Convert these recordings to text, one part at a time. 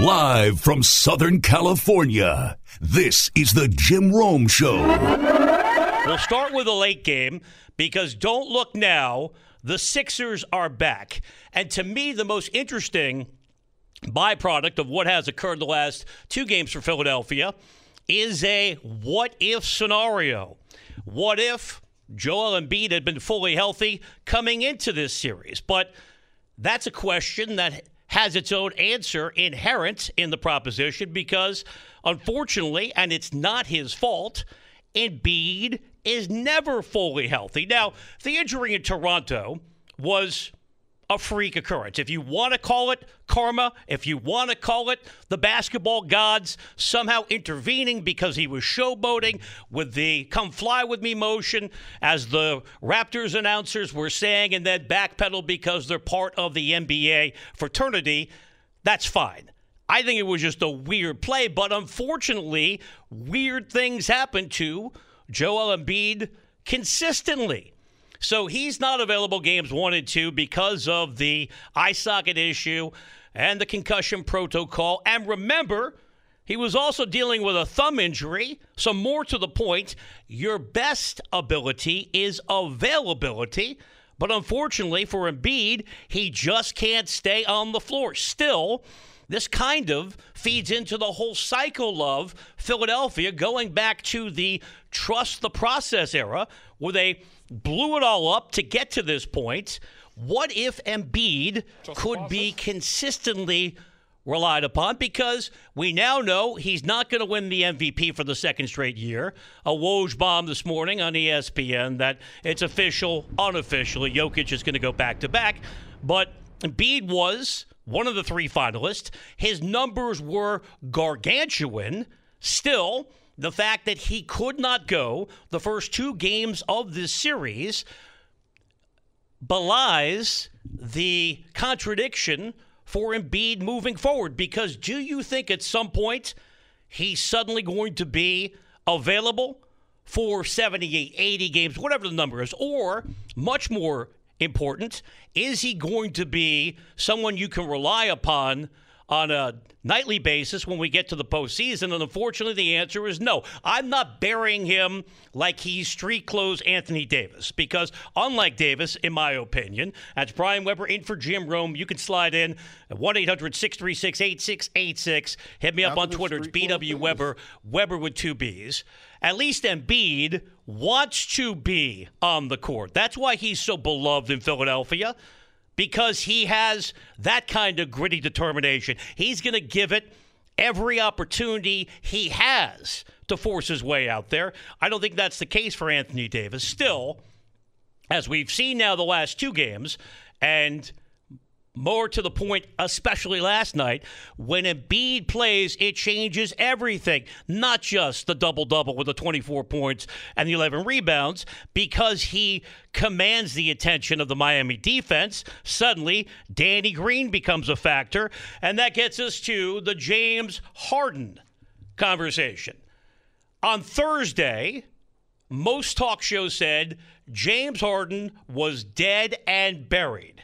Live from Southern California, this is the Jim Rome Show. We'll start with a late game because don't look now, the Sixers are back. And to me, the most interesting byproduct of what has occurred the last two games for Philadelphia is a what-if scenario. What if Joel Embiid had been fully healthy coming into this series? But that's a question that has its own answer inherent in the proposition because, unfortunately, and it's not his fault, Embiid is never fully healthy. Now, the injury in Toronto was a freak occurrence. If you want to call it karma, if you want to call it the basketball gods somehow intervening because he was showboating with the come fly with me motion, as the Raptors announcers were saying, and then backpedal because they're part of the NBA fraternity, that's fine. I think it was just a weird play, but unfortunately, weird things happen to Joel Embiid consistently. So he's not available games 1 and 2 because of the eye socket issue and the concussion protocol. And remember, he was also dealing with a thumb injury. So more to the point, your best ability is availability. But unfortunately for Embiid, he just can't stay on the floor. Still, this kind of feeds into the whole cycle of Philadelphia going back to the trust the process era where they blew it all up to get to this point. What if Embiid could be consistently relied upon? Because we now know he's not going to win the MVP for the second straight year. A Woj bomb this morning on ESPN that it's official, unofficially, Jokic is going to go back-to-back. But Embiid was one of the three finalists. His numbers were gargantuan. Still, the fact that he could not go the first two games of this series belies the contradiction for Embiid moving forward. Because do you think at some point he's suddenly going to be available for 78, 80 games, whatever the number is, or much more important, is he going to be someone you can rely upon on a nightly basis when we get to the postseason? And unfortunately, the answer is no. I'm not burying him like he's street clothes Anthony Davis, because unlike Davis, in my opinion, that's Brian Weber in for Jim Rome. You can slide in at 1-800-636-8686. Hit me up on Twitter. It's BW Weber, Weber with two B's. At least Embiid wants to be on the court. That's why he's so beloved in Philadelphia, because he has that kind of gritty determination. He's going to give it every opportunity he has to force his way out there. I don't think that's the case for Anthony Davis. Still, as we've seen now the last two games, and more to the point, especially last night, when Embiid plays, it changes everything. Not just the double-double with the 24 points and the 11 rebounds, because he commands the attention of the Miami defense. Suddenly, Danny Green becomes a factor, and that gets us to the James Harden conversation. On Thursday, most talk shows said James Harden was dead and buried.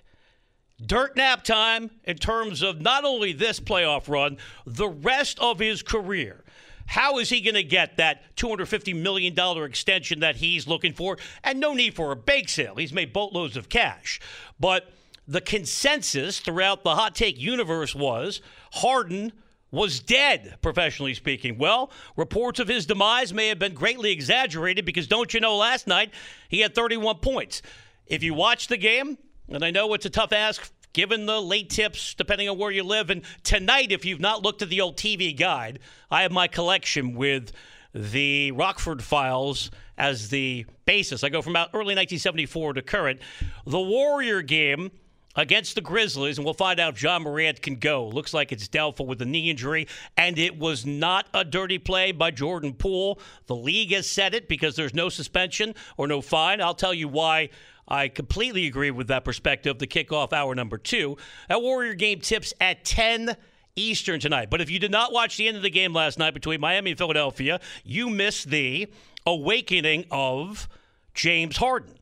Dirt nap time in terms of not only this playoff run, the rest of his career. How is he going to get that $250 million extension that he's looking for? And no need for a bake sale. He's made boatloads of cash. But the consensus throughout the hot take universe was Harden was dead, professionally speaking. Well, reports of his demise may have been greatly exaggerated because, don't you know, last night he had 31 points. If you watch the game, and I know it's a tough ask given the late tips, depending on where you live. And tonight, if you've not looked at the old TV guide, I have my collection with the Rockford Files as the basis. I go from about early 1974 to current. The Warrior game against the Grizzlies, and we'll find out if Ja Morant can go. Looks like it's doubtful with the knee injury, and it was not a dirty play by Jordan Poole. The league has said it because there's no suspension or no fine. I'll tell you why I completely agree with that perspective. The kickoff hour number 2. That Warrior game tips at 10 Eastern tonight. But if you did not watch the end of the game last night between Miami and Philadelphia, you missed the awakening of James Harden.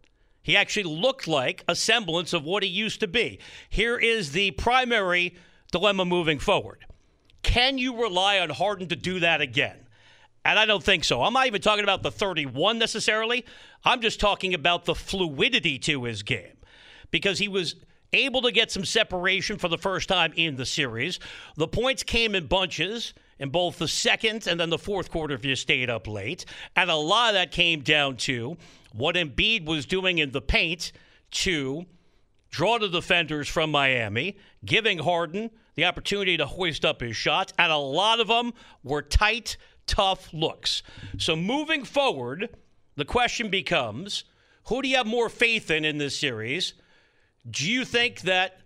He actually looked like a semblance of what he used to be. Here is the primary dilemma moving forward. Can you rely on Harden to do that again? And I don't think so. I'm not even talking about the 31 necessarily. I'm just talking about the fluidity to his game, because he was able to get some separation for the first time in the series. The points came in bunches in both the second and then the fourth quarter if you stayed up late. And a lot of that came down to what Embiid was doing in the paint to draw the defenders from Miami, giving Harden the opportunity to hoist up his shots. And a lot of them were tight, tough looks. So moving forward, the question becomes, who do you have more faith in this series? Do you think that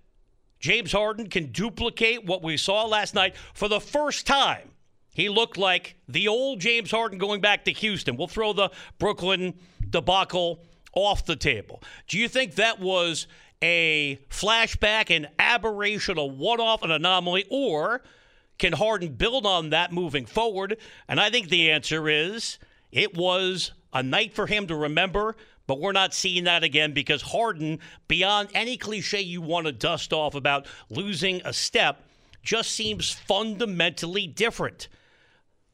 James Harden can duplicate what we saw last night? For the first time, he looked like the old James Harden going back to Houston. We'll throw the Brooklyn debacle off the table. Do you think that was a flashback, an aberration, a one-off, an anomaly, or can Harden build on that moving forward? And I think the answer is it was a night for him to remember, but we're not seeing that again, because Harden, beyond any cliche you want to dust off about losing a step, just seems fundamentally different.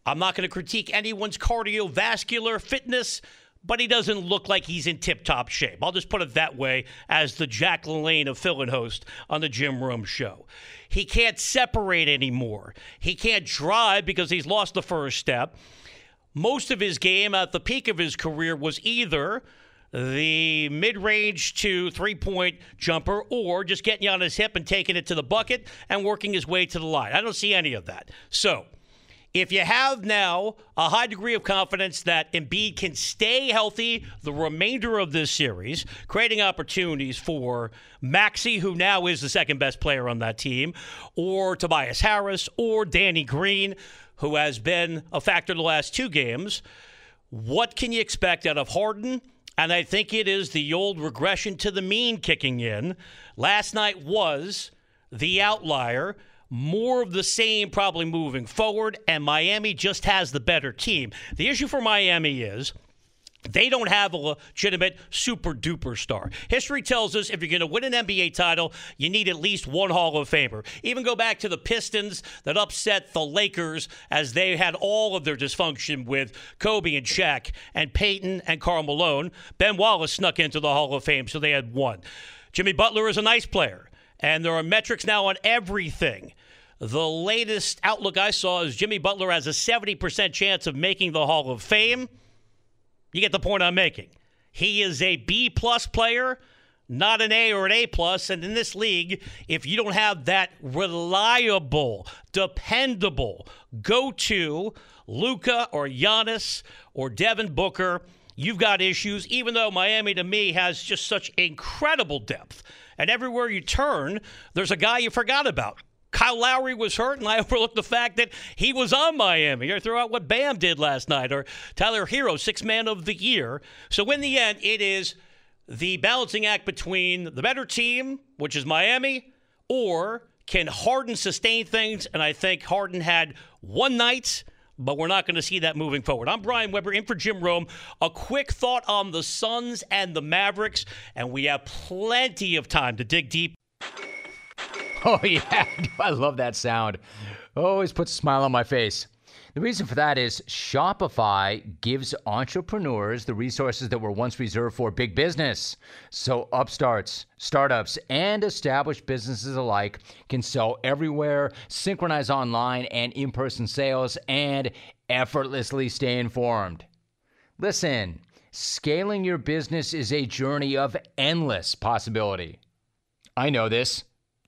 I'm not going to critique anyone's cardiovascular fitness, but he doesn't look like he's in tip-top shape. I'll just put it that way, as the Jacqueline Lane of Phil and host on the Jim Rome Show. He can't separate anymore. He can't drive because he's lost the first step. Most of his game at the peak of his career was either the mid-range to three-point jumper or just getting on his hip and taking it to the bucket and working his way to the line. I don't see any of that. So if you have now a high degree of confidence that Embiid can stay healthy the remainder of this series, creating opportunities for Maxey, who now is the second best player on that team, or Tobias Harris, or Danny Green, who has been a factor the last two games, what can you expect out of Harden? And I think it is the old regression to the mean kicking in. Last night was the outlier. More of the same probably moving forward, and Miami just has the better team. The issue for Miami is they don't have a legitimate super-duper star. History tells us if you're going to win an NBA title, you need at least one Hall of Famer. Even go back to the Pistons that upset the Lakers as they had all of their dysfunction with Kobe and Shaq and Peyton and Karl Malone. Ben Wallace snuck into the Hall of Fame, so they had one. Jimmy Butler is a nice player, and there are metrics now on everything. The latest outlook I saw is Jimmy Butler has a 70% chance of making the Hall of Fame. You get the point I'm making. He is a B-plus player, not an A or an A-plus. And in this league, if you don't have that reliable, dependable go-to Luka or Giannis or Devin Booker, you've got issues, even though Miami, to me, has just such incredible depth. And everywhere you turn, there's a guy you forgot about. Kyle Lowry was hurt, and I overlooked the fact that he was on Miami. Or throw out what Bam did last night, or Tyler Hero, Sixth Man of the Year. So in the end, it is the balancing act between the better team, which is Miami, or can Harden sustain things? And I think Harden had one night, but we're not going to see that moving forward. I'm Brian Weber, in for Jim Rome. A quick thought on the Suns and the Mavericks, and we have plenty of time to dig deep. Oh, yeah. I love that sound. Always puts a smile on my face. The reason for that is Shopify gives entrepreneurs the resources that were once reserved for big business. So upstarts, startups, and established businesses alike can sell everywhere, synchronize online and in-person sales, and effortlessly stay informed. Listen, scaling your business is a journey of endless possibility. I know this.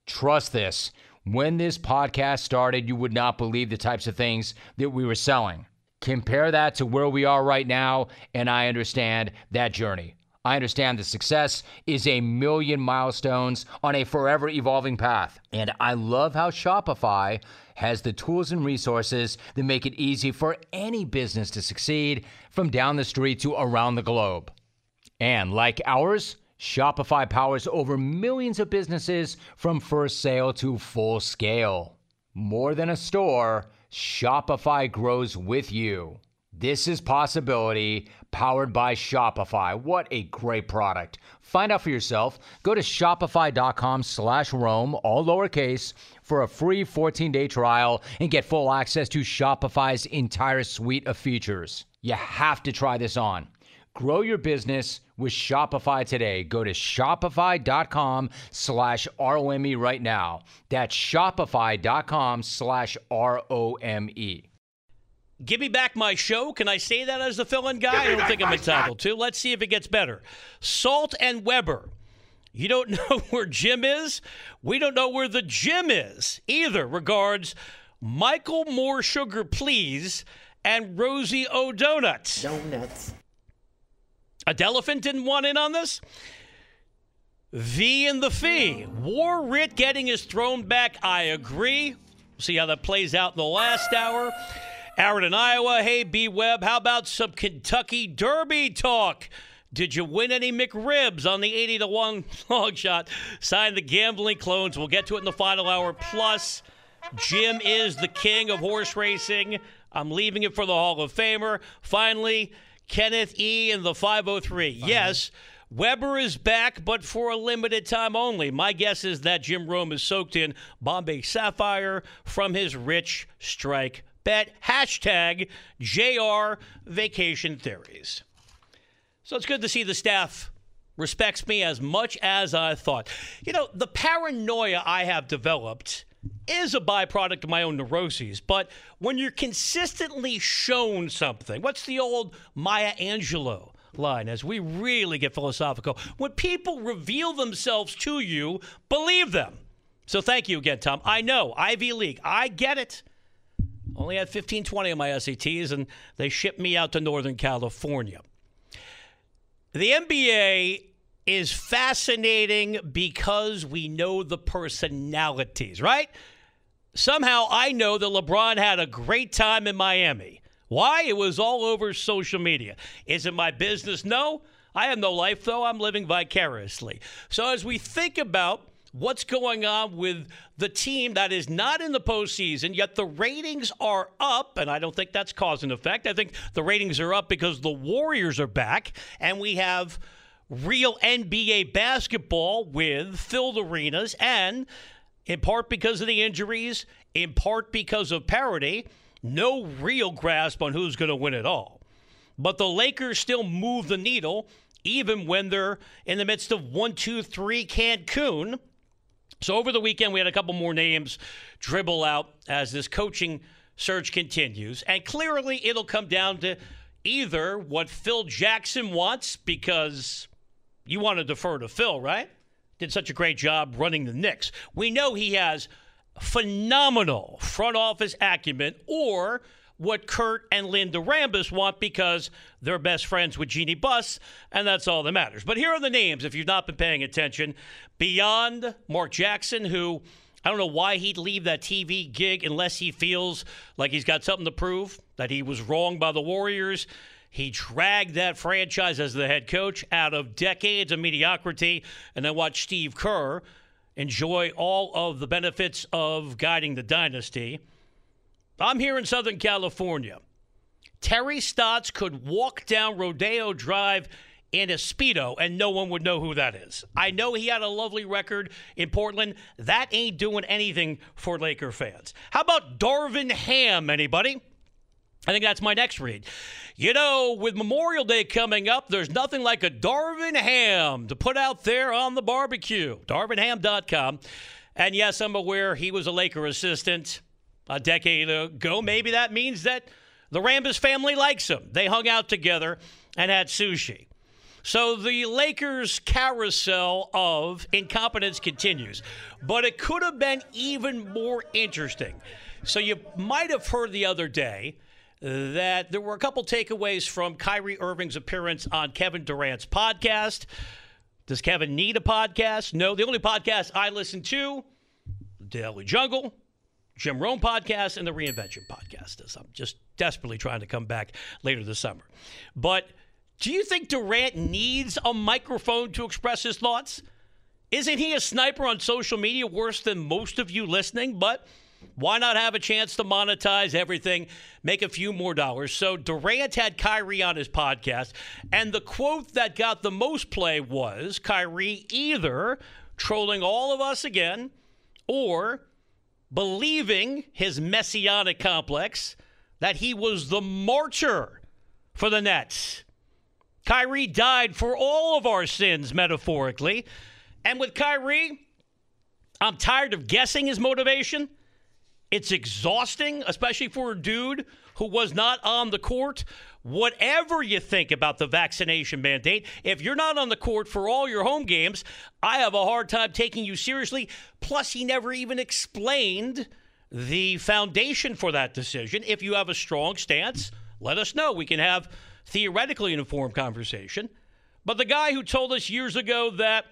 Trust this. When this podcast started, you would not believe the types of things that we were selling. Compare that to where we are right now, and I understand that journey. I understand that success is a million milestones on a forever evolving path. And I love how Shopify has the tools and resources that make it easy for any business to succeed, from down the street to around the globe. And like ours, Shopify powers over millions of businesses from first sale to full scale. More than a store, Shopify grows with you. This is Possibility, powered by Shopify. What a great product. Find out for yourself. Go to shopify.com/Rome, all lowercase, for a free 14-day trial and get full access to Shopify's entire suite of features. You have to try this on. Grow your business with Shopify today. Go to shopify.com/ROME right now. That's shopify.com/ROME. Give me back my show. Can I say that as the fill-in guy? I don't think I'm entitled to. Let's see if it gets better. Salt and Weber. You don't know where Jim is? We don't know where the gym is either. Regards, Michael Moore Sugar Please and Rosie O'Donuts. Donuts. Adelephant didn't want in on this? V and the Fee. War Writ getting his throne back. I agree. We'll see how that plays out in the last hour. Aaron in Iowa. Hey, B-Web, how about some Kentucky Derby talk? Did you win any McRibs on the 80-to-1 long shot? Sign the gambling clones. We'll get to it in the final hour. Plus, Jim is the king of horse racing. I'm leaving it for the Hall of Famer. Finally, Kenneth E. in the 503. Fine. Yes, Weber is back, but for a limited time only. My guess is that Jim Rome is soaked in Bombay Sapphire from his rich strike bet. Hashtag JR Vacation Theories. So it's good to see the staff respects me as much as I thought. You know, the paranoia I have developed is a byproduct of my own neuroses, but when you're consistently shown something, what's the old Maya Angelou line as we really get philosophical? When people reveal themselves to you, believe them. So thank you again, Tom. I know, Ivy League, I get it. Only had 15-20 on my SATs, and they shipped me out to Northern California. The NBA is fascinating because we know the personalities, right? Somehow I know that LeBron had a great time in Miami. Why? It was all over social media. Is it my business? No. I have no life, though. I'm living vicariously. So as we think about what's going on with the team that is not in the postseason, yet the ratings are up, and I don't think that's cause and effect. I think the ratings are up because the Warriors are back, and we have real NBA basketball with filled arenas, and in part because of the injuries, in part because of parity, no real grasp on who's going to win it all. But the Lakers still move the needle, even when they're in the midst of 1-2-3 Cancun. So over the weekend, we had a couple more names dribble out as this coaching search continues. And clearly, it'll come down to either what Phil Jackson wants, because you want to defer to Phil, right? Did such a great job running the Knicks. We know he has phenomenal front office acumen, or what Kurt and Linda Rambis want because they're best friends with Jeannie Buss, and that's all that matters. But here are the names, if you've not been paying attention, beyond Mark Jackson, who I don't know why he'd leave that TV gig unless he feels like he's got something to prove, that he was wronged by the Warriors. He dragged that franchise as the head coach out of decades of mediocrity, and then watched Steve Kerr enjoy all of the benefits of guiding the dynasty. I'm here in Southern California. Terry Stotts could walk down Rodeo Drive in a Speedo, and no one would know who that is. I know he had a lovely record in Portland. That ain't doing anything for Laker fans. How about Darvin Ham, anybody? I think that's my next read. You know, with Memorial Day coming up, there's nothing like a Darvin Ham to put out there on the barbecue. DarvinHam.com. And yes, I'm aware he was a Laker assistant a decade ago. Maybe that means that the Rambis family likes him. They hung out together and had sushi. So the Lakers' carousel of incompetence continues. But it could have been even more interesting. So you might have heard the other day that there were a couple takeaways from Kyrie Irving's appearance on Kevin Durant's podcast. Does Kevin need a podcast? No. The only podcast I listen to, Daily Jungle, Jim Rome podcast, and the Reinvention podcast, as I'm just desperately trying to come back later this summer. But do you think Durant needs a microphone to express his thoughts? Isn't he a sniper on social media worse than most of you listening? But Why not have a chance to monetize everything, make a few more dollars? So Durant had Kyrie on his podcast, and the quote that got the most play was Kyrie either trolling all of us again or believing his messianic complex that he was the martyr for the Nets. Kyrie died for all of our sins, metaphorically. And with Kyrie, I'm tired of guessing his motivation. It's exhausting, especially for a dude who was not on the court. Whatever you think about the vaccination mandate, if you're not on the court for all your home games, I have a hard time taking you seriously. Plus, he never even explained the foundation for that decision. If you have a strong stance, let us know. We can have theoretically an informed conversation. But the guy who told us years ago that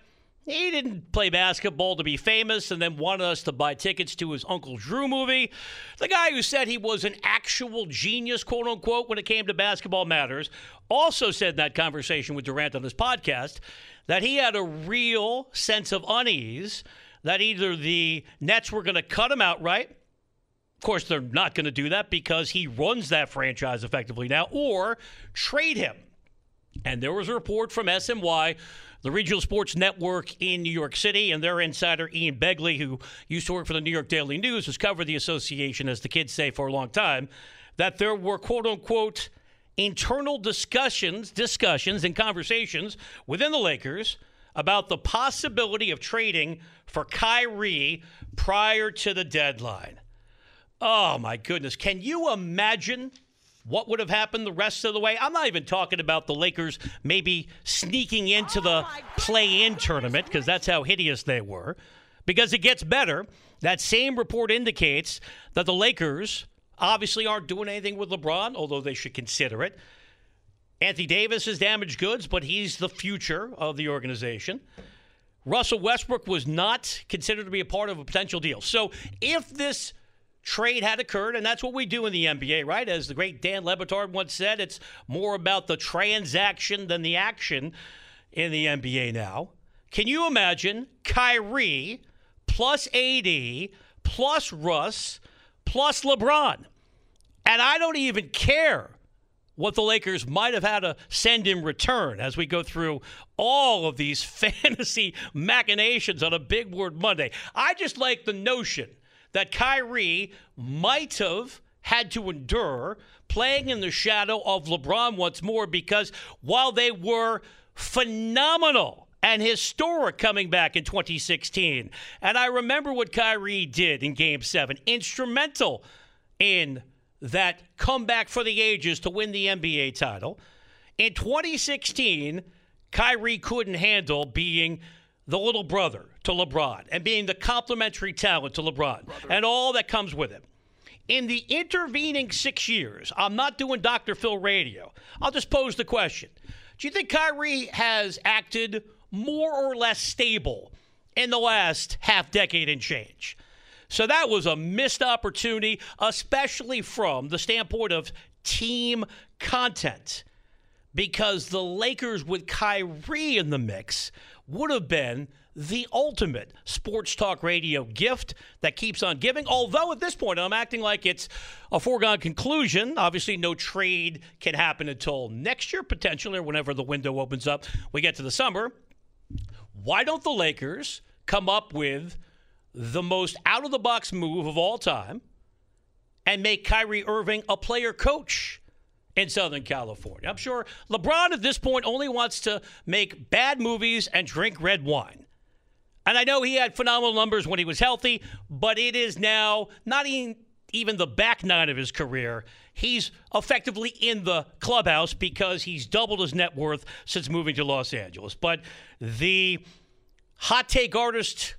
he didn't play basketball to be famous and then wanted us to buy tickets to his Uncle Jrue movie. The guy who said he was an actual genius, quote unquote, when it came to basketball matters, also said in that conversation with Durant on his podcast that he had a real sense of unease that either the Nets were going to cut him outright. Of course, they're not going to do that because he runs that franchise effectively now, or trade him. And there was a report from SNY, the regional sports network in New York City, and their insider, Ian Begley, who used to work for the New York Daily News, has covered the association, as the kids say, for a long time, that there were, quote-unquote, internal discussions and conversations within the Lakers about the possibility of trading for Kyrie prior to the deadline. Oh, my goodness. Can you imagine what would have happened the rest of the way? I'm not even talking about the Lakers maybe sneaking into the play-in tournament, because that's how hideous they were. Because it gets better. That same report indicates that the Lakers obviously aren't doing anything with LeBron, although they should consider it. Anthony Davis is damaged goods, but he's the future of the organization. Russell Westbrook was not considered to be a part of a potential deal. So if this trade had occurred, and that's what we do in the NBA, right? As the great Dan Le Batard once said, it's more about the transaction than the action in the NBA now. Can you imagine Kyrie plus AD plus Russ plus LeBron? And I don't even care what the Lakers might have had to send in return as we go through all of these fantasy machinations on a Big Word Monday. I just like the notion that Kyrie might have had to endure playing in the shadow of LeBron once more, because while they were phenomenal and historic coming back in 2016, and I remember what Kyrie did in Game 7, instrumental in that comeback for the ages to win the NBA title, in 2016, Kyrie couldn't handle being the little brother to LeBron and being the complementary talent to LeBron and all that comes with it. In the intervening 6 years, I'm not doing Dr. Phil radio. I'll just pose the question. Do you think Kyrie has acted more or less stable in the last half decade and change? So that was a missed opportunity, especially from the standpoint of team content, because the Lakers with Kyrie in the mix would have been the ultimate sports talk radio gift that keeps on giving. Although at this point, I'm acting like it's a foregone conclusion. Obviously, no trade can happen until next year, potentially, or whenever the window opens up, we get to the summer. Why don't the Lakers come up with the most out-of-the-box move of all time and make Kyrie Irving a player coach in Southern California? I'm sure LeBron at this point only wants to make bad movies and drink red wine. And I know he had phenomenal numbers when he was healthy, but it is now not even the back nine of his career. He's effectively in the clubhouse because he's doubled his net worth since moving to Los Angeles. But the hot take artist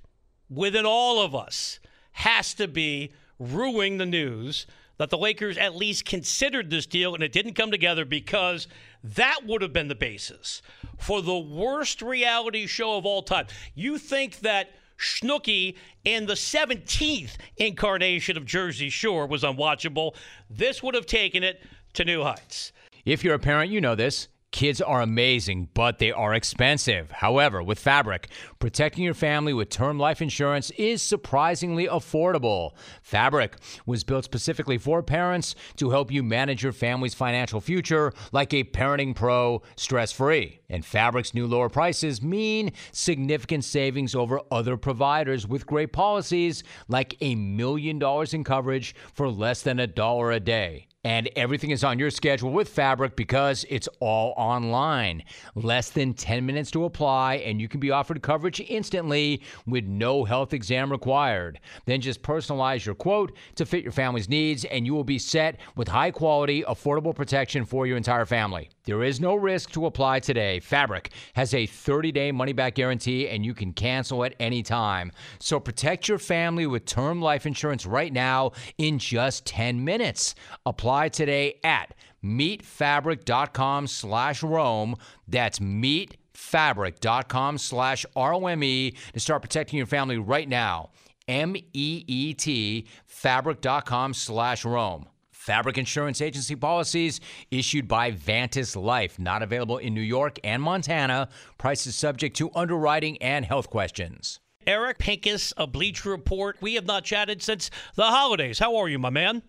within all of us has to be ruining the news that the Lakers at least considered this deal and it didn't come together, because that would have been the basis for the worst reality show of all time. You think that Schnooky in the 17th incarnation of Jersey Shore was unwatchable? This would have taken it to new heights. If you're a parent, you know this. Kids are amazing, but they are expensive. However, with Fabric, protecting your family with term life insurance is surprisingly affordable. Fabric was built specifically for parents to help you manage your family's financial future like a parenting pro, stress-free. And Fabric's new lower prices mean significant savings over other providers with great policies like $1 million in coverage for less than $1 a day. And everything is on your schedule with Fabric because it's all online. Less than 10 minutes to apply, and you can be offered coverage instantly with no health exam required. Then just personalize your quote to fit your family's needs, and you will be set with high-quality, affordable protection for your entire family. There is no risk to apply today. Fabric has a 30-day money-back guarantee, and you can cancel at any time. So protect your family with term life insurance right now in just 10 minutes. Apply today at meetfabric.com/Rome. That's meetfabric.com/ROME to start protecting your family right now. MEET, fabric.com/Rome. Fabric Insurance Agency policies issued by Vantis Life. Not available in New York and Montana. Prices subject to underwriting and health questions. Eric Pincus of Bleacher Report. We have not chatted since the holidays. How are you, my man?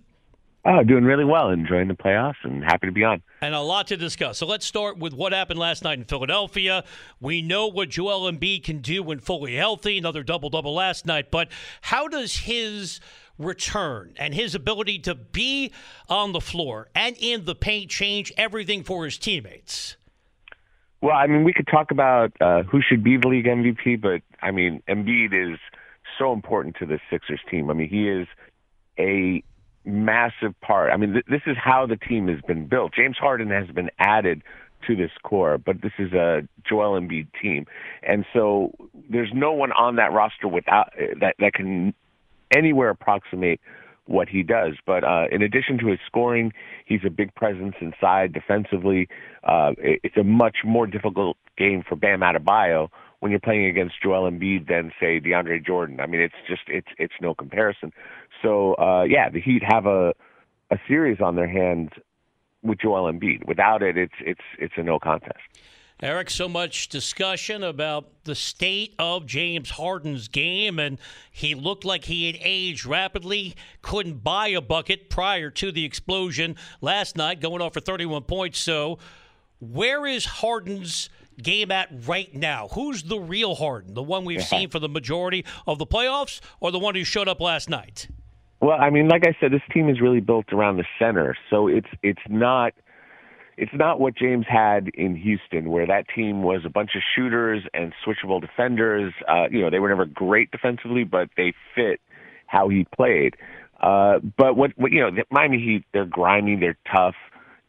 Oh, doing really well, enjoying the playoffs, and happy to be on. And a lot to discuss. So let's start with what happened last night in Philadelphia. We know what Joel Embiid can do when fully healthy, another double-double last night. But how does his return and his ability to be on the floor and in the paint change everything for his teammates? Well, I mean, we could talk about who should be the league MVP, but, I mean, Embiid is so important to the Sixers team. I mean, he is a massive part. I mean, this is how the team has been built. James Harden has been added to this core, but this is a Joel Embiid team, and so there's no one on that roster without that can anywhere approximate what he does. But in addition to his scoring, he's a big presence inside defensively. It's a much more difficult game for Bam Adebayo when you're playing against Joel Embiid than, say, DeAndre Jordan. I mean, it's no comparison. So, yeah, the Heat have a series on their hands with Joel Embiid. Without it, it's a no contest. Eric, so much discussion about the state of James Harden's game, and he looked like he had aged rapidly, couldn't buy a bucket prior to the explosion last night, going off for 31 points. So where is Harden's game at right now? Who's the real Harden, the one we've seen for the majority of the playoffs, or the one who showed up last night? Well, I mean, like I said, this team is really built around the center, so it's not what James had in Houston, where that team was a bunch of shooters and switchable defenders. They were never great defensively, but they fit how he played. But the Miami Heat, they're grimy, they're tough,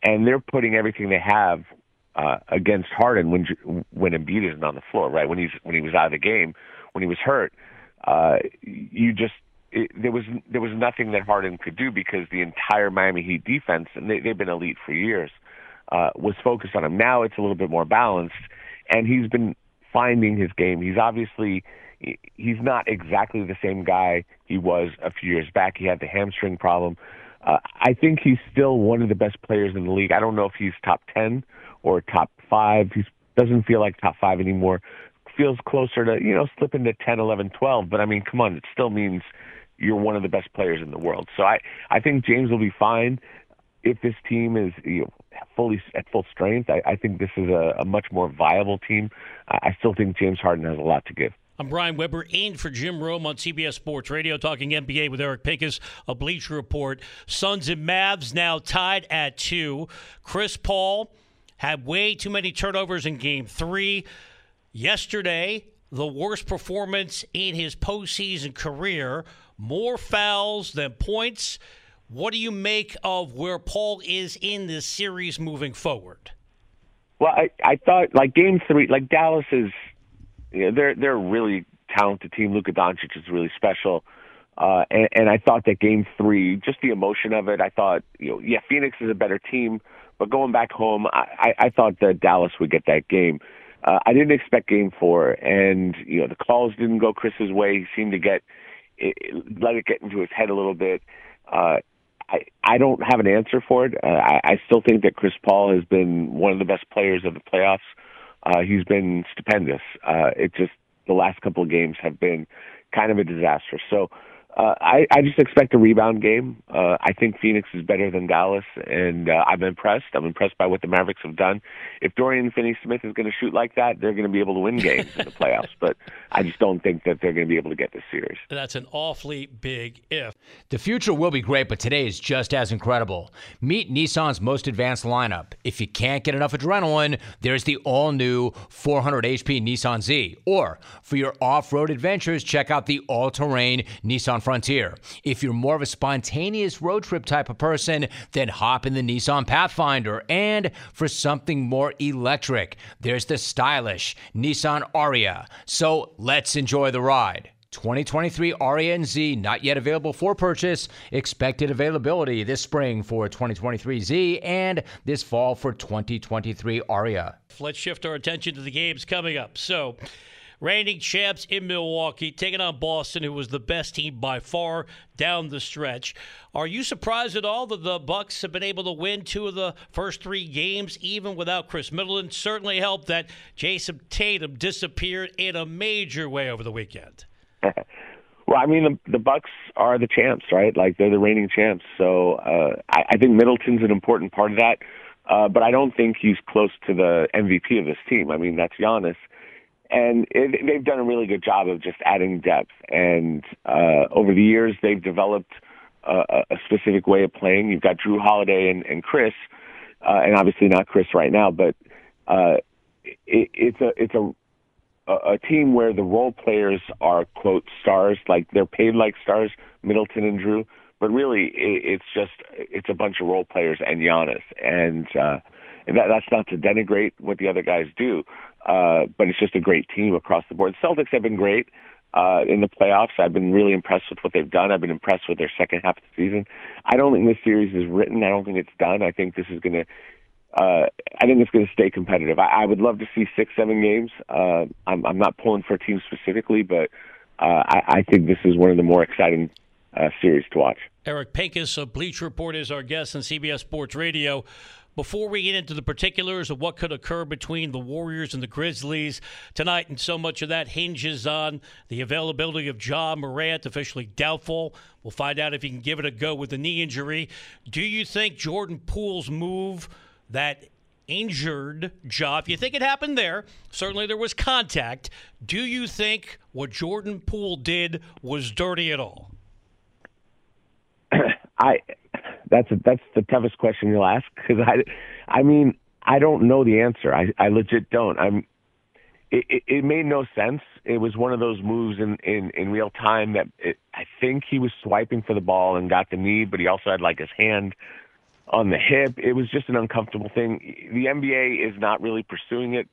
and they're putting everything they have against Harden when Embiid isn't on the floor, right? When he was out of the game, when he was hurt, there was nothing that Harden could do because the entire Miami Heat defense, and they've been elite for years, was focused on him. Now it's a little bit more balanced, and he's been finding his game. He's obviously he's not exactly the same guy he was a few years back. He had the hamstring problem. I think he's still one of the best players in the league. I don't know if he's top 10 or top 5. He doesn't feel like top 5 anymore. Feels closer to, slip into 10, 11, 12. But, I mean, come on, it still means you're one of the best players in the world. So I think James will be fine if this team is fully at full strength. I think this is a much more viable team. I still think James Harden has a lot to give. I'm Brian Weber, in for Jim Rome on CBS Sports Radio, talking NBA with Eric Pincus of Bleacher Report. Suns and Mavs now tied at 2. Khris Paul had way too many turnovers in Game 3. Yesterday, the worst performance in his postseason career. More fouls than points. What do you make of where Paul is in this series moving forward? Well, I thought, Game 3, Dallas is... they're a really talented team. Luka Doncic is really special. And I thought that Game 3, just the emotion of it, I thought, Phoenix is a better team. But going back home, I thought that Dallas would get that game. I didn't expect Game 4. And, the calls didn't go Chris's way. He seemed to let it get into his head a little bit. I don't have an answer for it. I still think that Khris Paul has been one of the best players of the playoffs. He's been stupendous. It just the last couple of games have been kind of a disaster. So I just expect a rebound game. I think Phoenix is better than Dallas, and I'm impressed. I'm impressed by what the Mavericks have done. If Dorian Finney-Smith is going to shoot like that, they're going to be able to win games in the playoffs, but I just don't think that they're going to be able to get this series. That's an awfully big if. The future will be great, but today is just as incredible. Meet Nissan's most advanced lineup. If you can't get enough adrenaline, there's the all-new 400 HP Nissan Z. Or, for your off-road adventures, check out the all-terrain Nissan Frontier. If you're more of a spontaneous road trip type of person, then hop in the Nissan Pathfinder. And for something more electric, there's the stylish Nissan Ariya. So let's enjoy the ride. 2023 Ariya and Z not yet available for purchase. Expected availability this spring for 2023 Z and this fall for 2023 Ariya. Let's shift our attention to the games coming up. So reigning champs in Milwaukee, taking on Boston, who was the best team by far down the stretch. Are you surprised at all that the Bucks have been able to win two of the first three games, even without Chris Middleton? Certainly helped that Jason Tatum disappeared in a major way over the weekend. Well, I mean, the Bucks are the champs, right? Like, they're the reigning champs. So I think Middleton's an important part of that. But I don't think he's close to the MVP of this team. I mean, that's Giannis. And they've done a really good job of just adding depth. And over the years, they've developed a specific way of playing. You've got Jrue Holiday and Chris, and obviously not Chris right now, but it's a team where the role players are, quote, stars. Like, they're paid like stars, Middleton and Jrue. But really, it's a bunch of role players and Giannis. And that's not to denigrate what the other guys do, but it's just a great team across the board. The Celtics have been great in the playoffs. I've been really impressed with what they've done. I've been impressed with their second half of the season. I don't think this series is written. I don't think it's done. I think this is going to stay competitive. I would love to see 6-7 games. I'm not pulling for a team specifically, but I think this is one of the more exciting series to watch. Eric Pincus of Bleacher Report is our guest on CBS Sports Radio. Before we get into the particulars of what could occur between the Warriors and the Grizzlies tonight, and so much of that hinges on the availability of Ja Morant, officially doubtful. We'll find out if he can give it a go with the knee injury. Do you think Jordan Poole's move that injured Ja, if you think it happened there, certainly there was contact, do you think what Jordan Poole did was dirty at all? That's the toughest question you'll ask, because I mean, I don't know the answer. I legit don't. It made no sense. It was one of those moves in real time that I think he was swiping for the ball and got the knee, but he also had like his hand on the hip. It was just an uncomfortable thing. The NBA is not really pursuing it.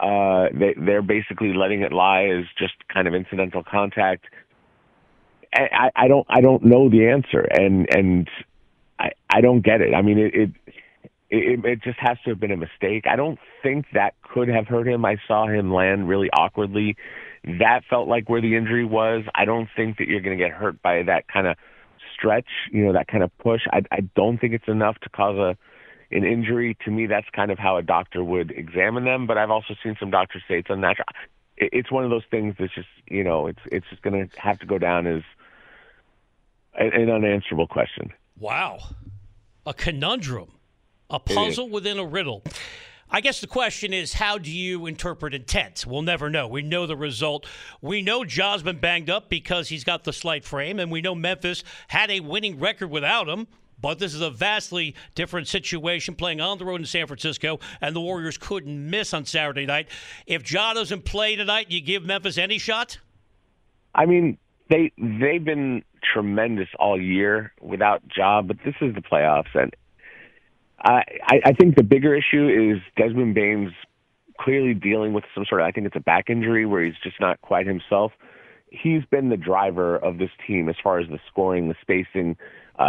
They're basically letting it lie as just kind of incidental contact. I don't know the answer, and I don't get it. I mean, it just has to have been a mistake. I don't think that could have hurt him. I saw him land really awkwardly. That felt like where the injury was. I don't think that you're going to get hurt by that kind of stretch, you know, that kind of push. I don't think it's enough to cause an injury. To me, that's kind of how a doctor would examine them. But I've also seen some doctors say it's unnatural. It's one of those things that's just, you know, it's just going to have to go down as an unanswerable question. Wow. A conundrum. A puzzle within a riddle. I guess the question is, how do you interpret intent? We'll never know. We know the result. We know Ja's been banged up because he's got the slight frame, and we know Memphis had a winning record without him. But this is a vastly different situation, playing on the road in San Francisco, and the Warriors couldn't miss on Saturday night. If Ja doesn't play tonight, you give Memphis any shot? I mean, they've been tremendous all year without Ja, but this is the playoffs. And I think the bigger issue is Desmond Bane's clearly dealing with some sort of, I think it's a back injury where he's just not quite himself. He's been the driver of this team as far as the scoring, the spacing.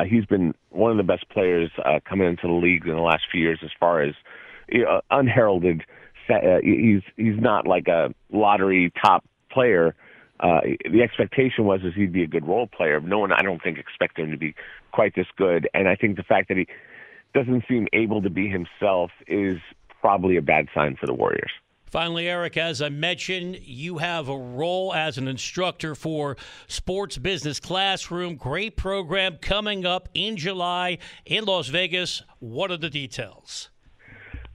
He's been one of the best players coming into the league in the last few years as far as, you know, unheralded. He's not like a lottery top player, the expectation was is he'd be a good role player. No one, I don't think, expected him to be quite this good. And I think the fact that he doesn't seem able to be himself is probably a bad sign for the Warriors. Finally, Eric, as I mentioned, you have a role as an instructor for Sports Business Classroom. Great program coming up in July in Las Vegas. What are the details?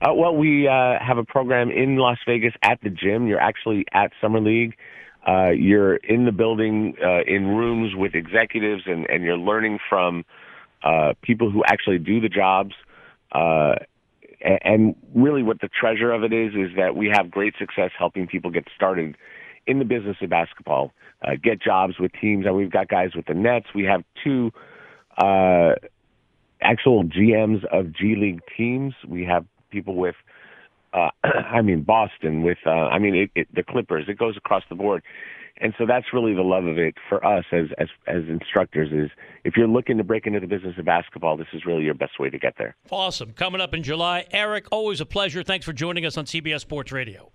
Well, we have a program in Las Vegas at the gym. You're actually at Summer League. You're in the building in rooms with executives, and you're learning from people who actually do the jobs. And really what the treasure of it is that we have great success helping people get started in the business of basketball, get jobs with teams. And we've got guys with the Nets. We have two actual GMs of G League teams. We have people with, Boston, with, the Clippers. It goes across the board. And so that's really the love of it for us as instructors is if you're looking to break into the business of basketball, this is really your best way to get there. Awesome. Coming up in July. Eric, always a pleasure. Thanks for joining us on CBS Sports Radio.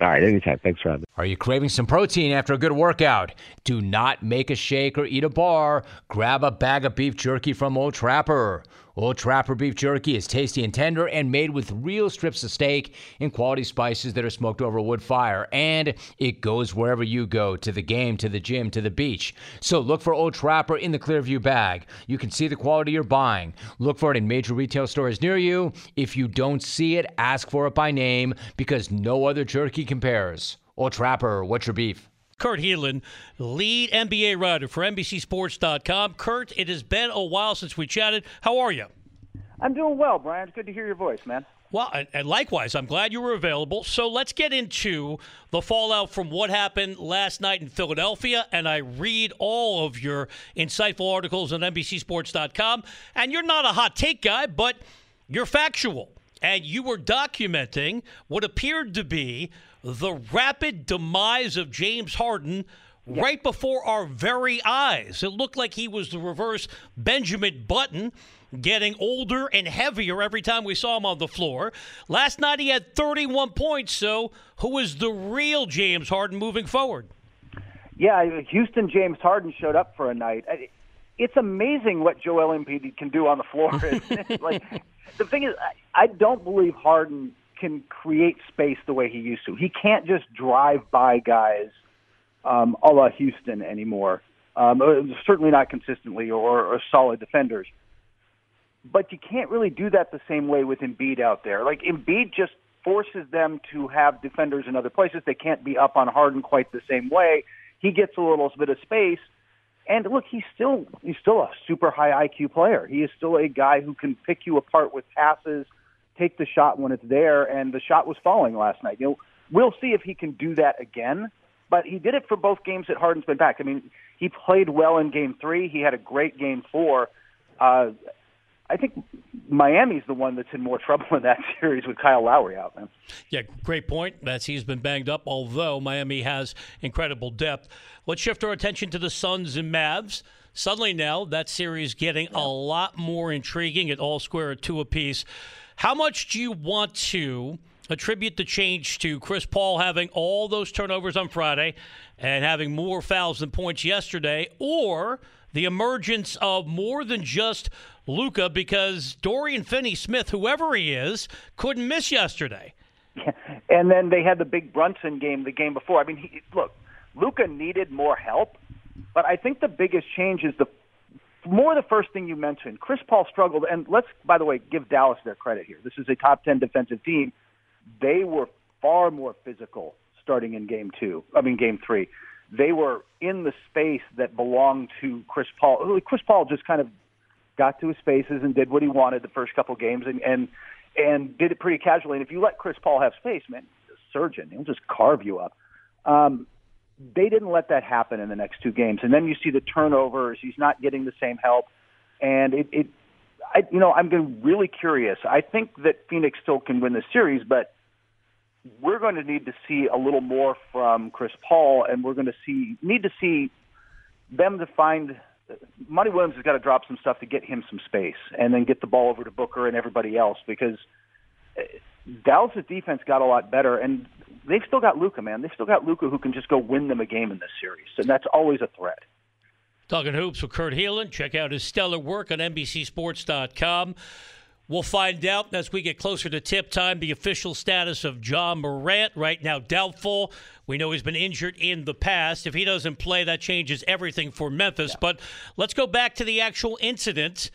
All right, anytime. Thanks, Rob. Are you craving some protein after a good workout? Do not make a shake or eat a bar. Grab a bag of beef jerky from Old Trapper. Old Trapper beef jerky is tasty and tender and made with real strips of steak and quality spices that are smoked over a wood fire. And it goes wherever you go, to the game, to the gym, to the beach. So look for Old Trapper in the Clearview bag. You can see the quality you're buying. Look for it in major retail stores near you. If you don't see it, ask for it by name because no other jerky compares. Old Trapper, what's your beef? Kurt Heelan, lead NBA writer for NBCSports.com. Kurt, it has been a while since we chatted. How are you? I'm doing well, Brian. It's good to hear your voice, man. Well, and likewise, I'm glad you were available. So let's get into the fallout from what happened last night in Philadelphia. And I read all of your insightful articles on NBCSports.com. And you're not a hot take guy, but you're factual. And you were documenting what appeared to be the rapid demise of James Harden right before our very eyes. It looked like he was the reverse Benjamin Button, getting older and heavier every time we saw him on the floor. Last night he had 31 points, so who is the real James Harden moving forward? Yeah, Houston James Harden showed up for a night. It's amazing what Joel Embiid can do on the floor. Like, the thing is, I don't believe Harden can create space the way he used to. He can't just drive by guys a la Houston anymore, certainly not consistently or solid defenders. But you can't really do that the same way with Embiid out there. Like, Embiid just forces them to have defenders in other places. They can't be up on Harden quite the same way. He gets a little bit of space. And, look, he's still a super high IQ player. He is still a guy who can pick you apart with passes, take the shot when it's there, and the shot was falling last night. You know, we'll see if he can do that again, but he did it for both games that Harden's been back. I mean, he played well in Game 3. He had a great Game 4. I think Miami's the one that's in more trouble in that series with Kyle Lowry out, man. Yeah, great point. He's been banged up, although Miami has incredible depth. Let's shift our attention to the Suns and Mavs. Suddenly now, that series getting a lot more intriguing at all square at 2 apiece. How much do you want to attribute the change to Khris Paul having all those turnovers on Friday and having more fouls than points yesterday, or the emergence of more than just Luka, because Dorian Finney-Smith, whoever he is, couldn't miss yesterday? Yeah. And then they had the big Brunson game the game before. I mean, look, Luka needed more help, but I think the biggest change is the first thing you mentioned. Khris Paul struggled, and let's, by the way, give Dallas their credit here. This is a top 10 defensive team. They were far more physical starting in Game 3. They were in the space that belonged to Khris Paul. Khris Paul just kind of got to his spaces and did what he wanted the first couple games and did it pretty casually. And if you let Khris Paul have space, man, he's a surgeon. He'll just carve you up. They didn't let that happen in the next two games. And then you see the turnovers. He's not getting the same help. And I'm getting really curious. I think that Phoenix still can win the series, but we're going to need to see a little more from Khris Paul, and we're going to need to see them to find – Monty Williams has got to drop some stuff to get him some space and then get the ball over to Booker and everybody else, because Dallas' defense got a lot better. And they've still got Luka, man. They've still got Luka who can just go win them a game in this series, and that's always a threat. Talking Hoops with Kurt Heelan. Check out his stellar work on NBCSports.com. We'll find out as we get closer to tip time the official status of Ja Morant. Right now, doubtful. We know he's been injured in the past. If he doesn't play, that changes everything for Memphis. Yeah. But let's go back to the actual incident.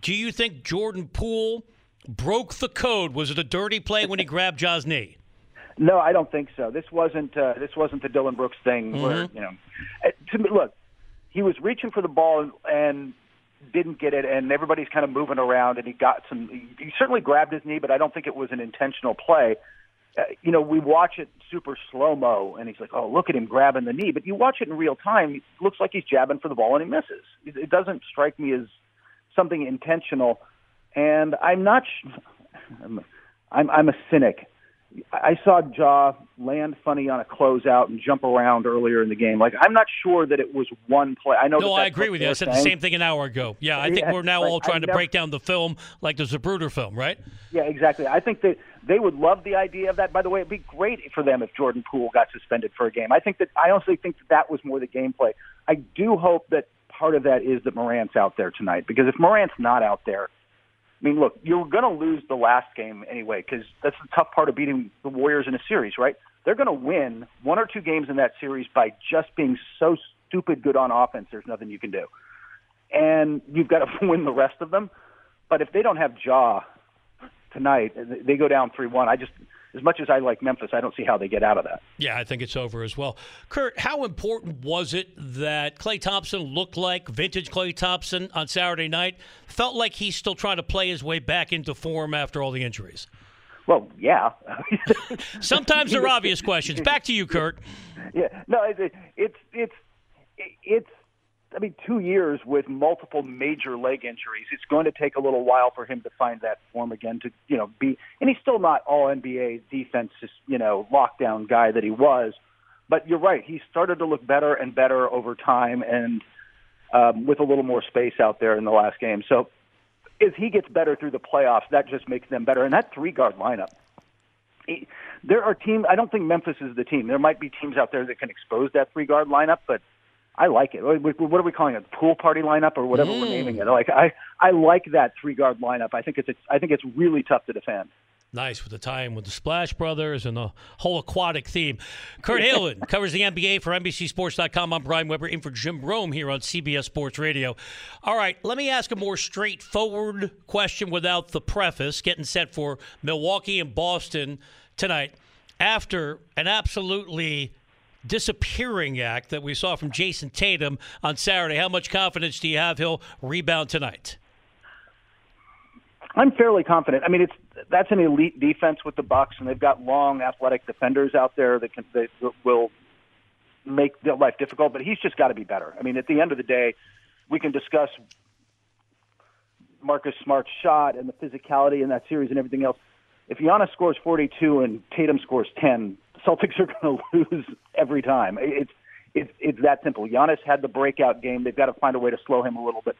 Do you think Jordan Poole broke the code? Was it a dirty play when he grabbed Ja's knee? No, I don't think so. This wasn't the Dillon Brooks thing where, you know, look, he was reaching for the ball and didn't get it, and everybody's kind of moving around, and he certainly grabbed his knee, but I don't think it was an intentional play. You know, we watch it super slow-mo, and he's like, oh, look at him grabbing the knee. But you watch it in real time, it looks like he's jabbing for the ball and he misses. It doesn't strike me as something intentional, and I'm a cynic. I saw Ja land funny on a closeout and jump around earlier in the game. Like, I'm not sure that it was one play. I know. No, I agree with you. I said the same thing an hour ago. Yeah, I think we're now all trying to break down the film like the Zapruder film, right? Yeah, exactly. I think that they would love the idea of that. By the way, it'd be great for them if Jordan Poole got suspended for a game. I honestly think that was more the gameplay. I do hope that part of that is that Morant's out there tonight, because if Morant's not out there, I mean, look, you're going to lose the last game anyway, because that's the tough part of beating the Warriors in a series, right? They're going to win one or two games in that series by just being so stupid good on offense, there's nothing you can do. And you've got to win the rest of them. But if they don't have Ja tonight, they go down 3-1. As much as I like Memphis, I don't see how they get out of that. Yeah, I think it's over as well. Kurt, how important was it that Klay Thompson looked like vintage Klay Thompson on Saturday night? Felt like he's still trying to play his way back into form after all the injuries. Well, yeah. Sometimes they're obvious questions. Back to you, Kurt. Yeah, no, it's. I mean, 2 years with multiple major leg injuries, it's going to take a little while for him to find that form again to, you know, be, and he's still not all NBA defense, you know, lockdown guy that he was, but you're right. He started to look better and better over time and with a little more space out there in the last game. So as he gets better through the playoffs, that just makes them better. And that three-guard lineup, there are teams, I don't think Memphis is the team. There might be teams out there that can expose that three-guard lineup, but I like it. What are we calling it? Pool party lineup or whatever we're naming it. Like I like that three-guard lineup. I think it's really tough to defend. Nice with the tie-in with the Splash Brothers and the whole aquatic theme. Kurt Heelan covers the NBA for NBCSports.com. I'm Brian Weber in for Jim Rome here on CBS Sports Radio. All right, let me ask a more straightforward question without the preface. Getting set for Milwaukee and Boston tonight after an absolutely disappearing act that we saw from Jason Tatum on Saturday. How much confidence do you have he'll rebound tonight? I'm fairly confident. I mean, that's an elite defense with the Bucks, and they've got long, athletic defenders out there that will make their life difficult, but he's just got to be better. I mean, at the end of the day, we can discuss Marcus Smart's shot and the physicality in that series and everything else. If Giannis scores 42 and Tatum scores 10, Celtics are going to lose every time. It's that simple. Giannis had the breakout game. They've got to find a way to slow him a little bit.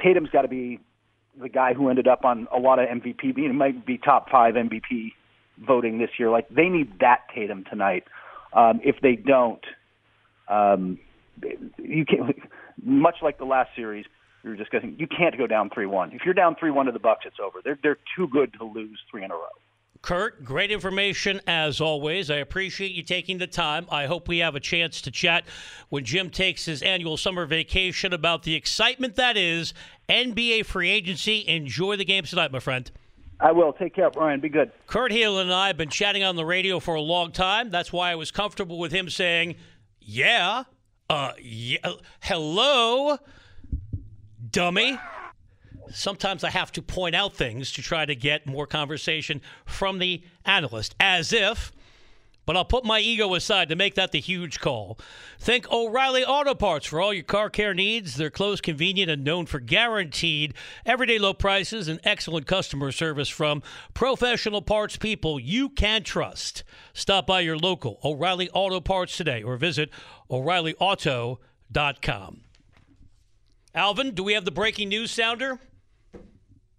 Tatum's got to be the guy who ended up on a lot of MVP. It might be top 5 MVP voting this year. Like, they need that Tatum tonight. If they don't, you can't. Much like the last series we were discussing, you can't go down 3-1. If you're down 3-1 to the Bucks, it's over. They're too good to lose 3 in a row. Kurt, great information as always. I appreciate you taking the time. I hope we have a chance to chat when Jim takes his annual summer vacation about the excitement that is NBA free agency. Enjoy the games tonight, my friend. I will. Take care, Brian. Be good. Kurt Heelan and I have been chatting on the radio for a long time. That's why I was comfortable with him saying, hello, dummy. Sometimes I have to point out things to try to get more conversation from the analyst, but I'll put my ego aside to make that the huge call. Thank O'Reilly Auto Parts for all your car care needs. They're close, convenient, and known for guaranteed everyday low prices and excellent customer service from professional parts people you can trust. Stop by your local O'Reilly Auto Parts today or visit O'ReillyAuto.com. Alvin, do we have the breaking news sounder?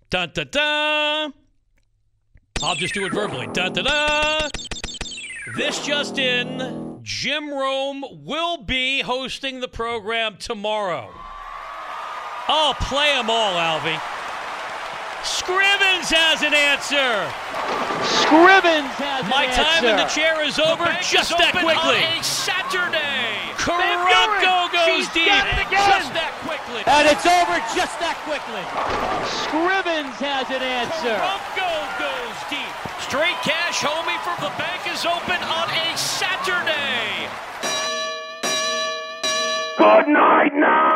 Dun-da-da! I'll just do it verbally. Dun-da-da! This just in, Jim Rome will be hosting the program tomorrow. I'll play them all, Alvy. Scrivens has an answer. Scrivens has an answer. My time in the chair is over just that quickly. On a Saturday. Karanko goes deep. Just that quickly. And it's over just that quickly. Scrivens has an answer. Karanko goes deep. Straight cash, homie, from the bank is open on a Saturday. Good night now.